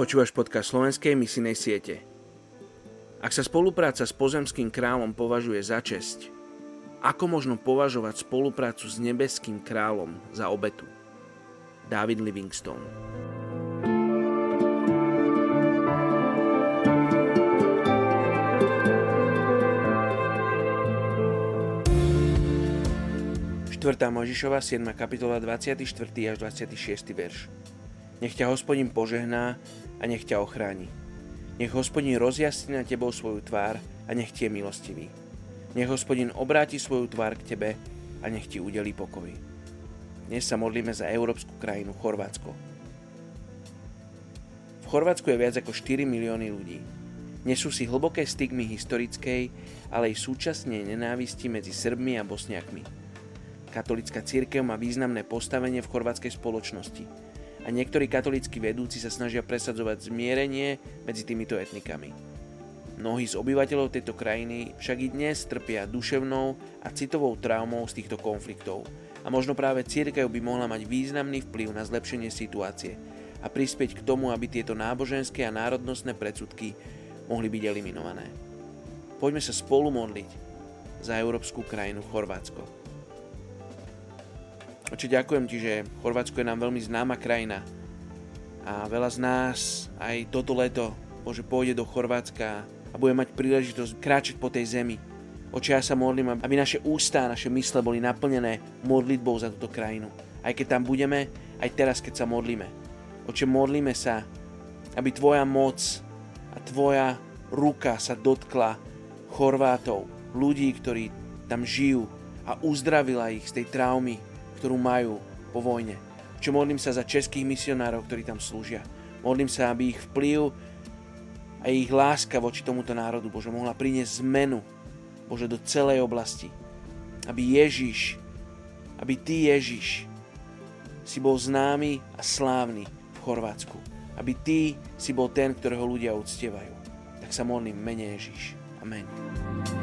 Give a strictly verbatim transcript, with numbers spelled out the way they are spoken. Počúvaš podcast Slovenskej misijnej siete. Ak sa spolupráca s pozemským kráľom považuje za česť, ako možno považovať spoluprácu s nebeským kráľom za obetu? David Livingstone. štvrtá. Mojžišova siedma kapitola dvadsiaty štvrtý až dvadsiaty šiesty verš. Nech ťa Hospodin požehná a nech ťa ochráni. Nech Hospodin rozjasní na tebou svoju tvár a nech ti je milostivý. Nech Hospodin obráti svoju tvár k tebe a nech ti udelí pokoj. Dnes sa modlíme za európsku krajinu Chorvátsko. V Chorvátsku je viac ako štyri milióny ľudí. Nesú si hlboké stigmy historickej, ale i súčasnej nenávisti medzi Srbmi a Bosniakmi. Katolická cirkev má významné postavenie v chorvátskej spoločnosti a niektorí katolícki vedúci sa snažia presadzovať zmierenie medzi týmito etnikami. Mnohí z obyvateľov tejto krajiny však i dnes trpia duševnou a citovou traumou z týchto konfliktov a možno práve cirkev by mohla mať významný vplyv na zlepšenie situácie a prispieť k tomu, aby tieto náboženské a národnostné predsudky mohli byť eliminované. Poďme sa spolu modliť za európsku krajinu Chorvátsko. Oče, ďakujem ti, že Chorvátsko je nám veľmi známa krajina a veľa z nás aj toto leto, Bože, pôjde do Chorvátska a bude mať príležitosť kráčať po tej zemi. Oče, ja sa modlím, aby naše ústa, naše mysle boli naplnené modlitbou za túto krajinu. Aj keď tam budeme, aj teraz, keď sa modlíme. Oče, modlíme sa, aby tvoja moc a tvoja ruka sa dotkla Chorvátov, ľudí, ktorí tam žijú, a uzdravila ich z tej traumy, ktorú majú po vojne. Čo modlím sa za českých misionárov, ktorí tam slúžia. Modlím sa, aby ich vplyv a ich láska voči tomuto národu, Bože, mohla priniesť zmenu, Bože, do celej oblasti. Aby Ježiš, aby Ty, Ježiš, si bol známy a slávny v Chorvátsku. Aby Ty si bol ten, ktorého ľudia uctievajú. Tak sa modlím, mene Ježiš. Amen.